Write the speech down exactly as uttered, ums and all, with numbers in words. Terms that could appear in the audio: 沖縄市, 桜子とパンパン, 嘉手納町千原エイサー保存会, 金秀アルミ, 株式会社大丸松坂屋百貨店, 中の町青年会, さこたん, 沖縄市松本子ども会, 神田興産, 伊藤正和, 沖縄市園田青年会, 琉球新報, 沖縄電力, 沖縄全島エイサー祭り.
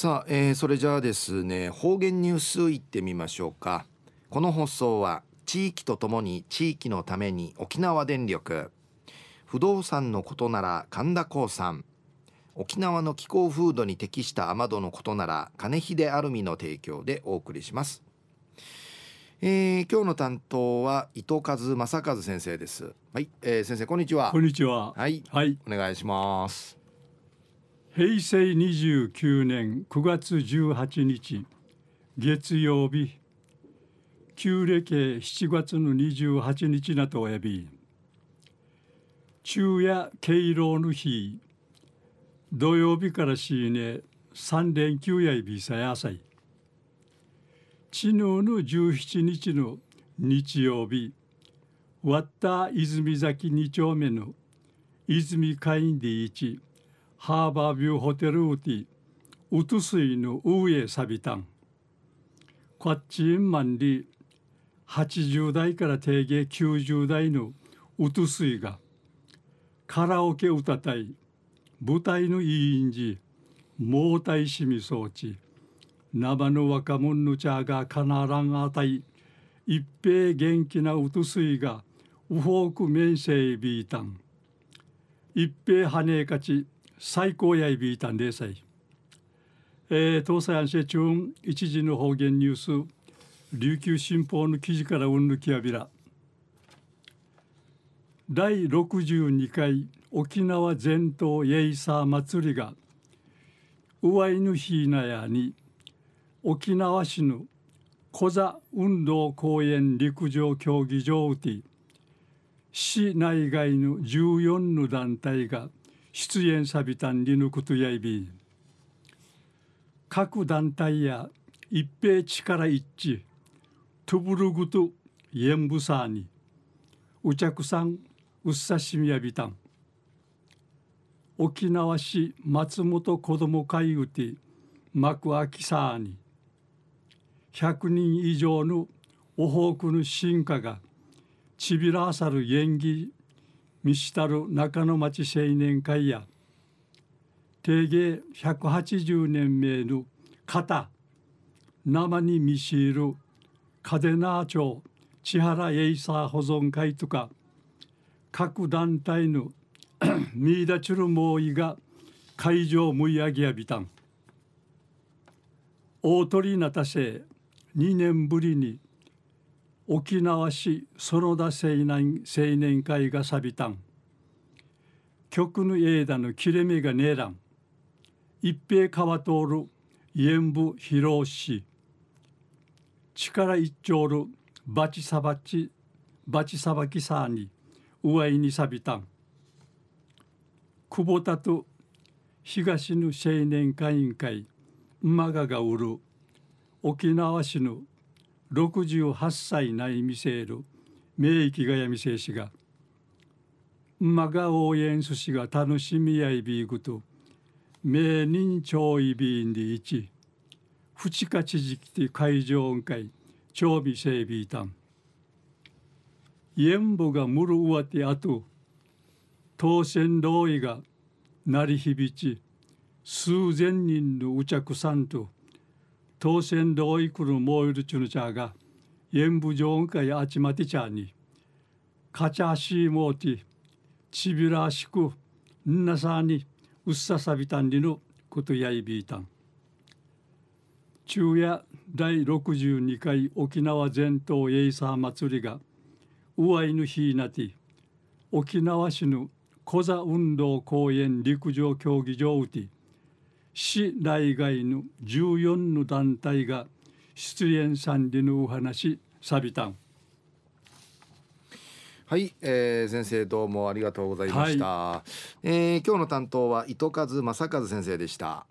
さあ、えー、それじゃあですね、方言ニュースいってみましょうか。この放送は地域とともに地域のために沖縄電力、不動産のことなら神田興産、沖縄の気候風土に適した雨戸のことなら金秀アルミの提供でお送りします。えー、今日の担当は伊藤正和先生です。はい、えー、先生こんにちは。こんにちは。はい、はい、お願いします。平成にじゅうきゅうねんくがつじゅうはちにち月曜日、旧暦しちがつのにじゅうはちにちなとおやび、昼夜敬老の日、土曜日からしねさん連休やいびさやさい。ちのうのじゅうしちにちの日曜日、わった泉崎に丁目の泉会員でいちハーバービューホテルうてうとすいの上へさびたんこっちんまんりはちじゅう代から定義きゅうじゅう代のうとすいがカラオケ歌たい舞台の委員時、もうたいしみそうち、生の若者の茶がかならんあたい、一平元気なうとすいが、うほうく面世びいたん。一平はねえかち、最高やいびいたんでさい。えー、東西安市中、一時の方言ニュース、琉球新報の記事からうんぬきやびら。第ろくじゅうにかい、沖縄全島エイサー祭りがうわいぬひなやに沖縄市の小座運動公園陸上競技場うて市内外のじゅうよんの団体が出演さびたんりぬことやいび、各団体や一平力一致トゥブルグとエンブサーにうちゃくさんうっさしみやびたん。沖縄市松本子ども会うて幕開きさにひゃくにん以上のおほうくの進化がちびらさる演技見したる中野町青年会や定芸ひゃくはちじゅうねん名の方生に見知る嘉手納町千原エイサー保存会とか各団体のミーダチュルモーイが会場むい上げやびたん。大鳥なたせにねんぶりに沖縄市園田青年、青年会がさびたん。曲の枝の切れ目がねえらん。一平川通る演舞披露し。力一丁るバチサバチ、バチサバキサーにうわいにさびたん。久保田と東の青年会員会馬がが売る沖縄市のろくじゅうはっさいないみせる名域がやみせしが馬が応援すしが楽しみやいびいぐと名人長いびいんでいちふちかちじきて会場音会長びせいびいたん。えんぼがむるうわてあと当選同意が鳴り響ち、数千人のうちゃくさんと、当選同意来るもいるちゅのちゃが、演舞場会あちまてちゃに、かちゃしいもうて、ちびらしく、んなさに、うっささびたんりのことやいびいたん。昼夜第ろくじゅうにかい沖縄全島エイサー祭りが、うわいぬ日なて、沖縄市の小座運動公園陸上競技場うて市内外のじゅうよんの団体が出演さんでのお話さびたん。はい、えー、先生どうもありがとうございました。はい、えー、今日の担当は伊藤正和先生でした。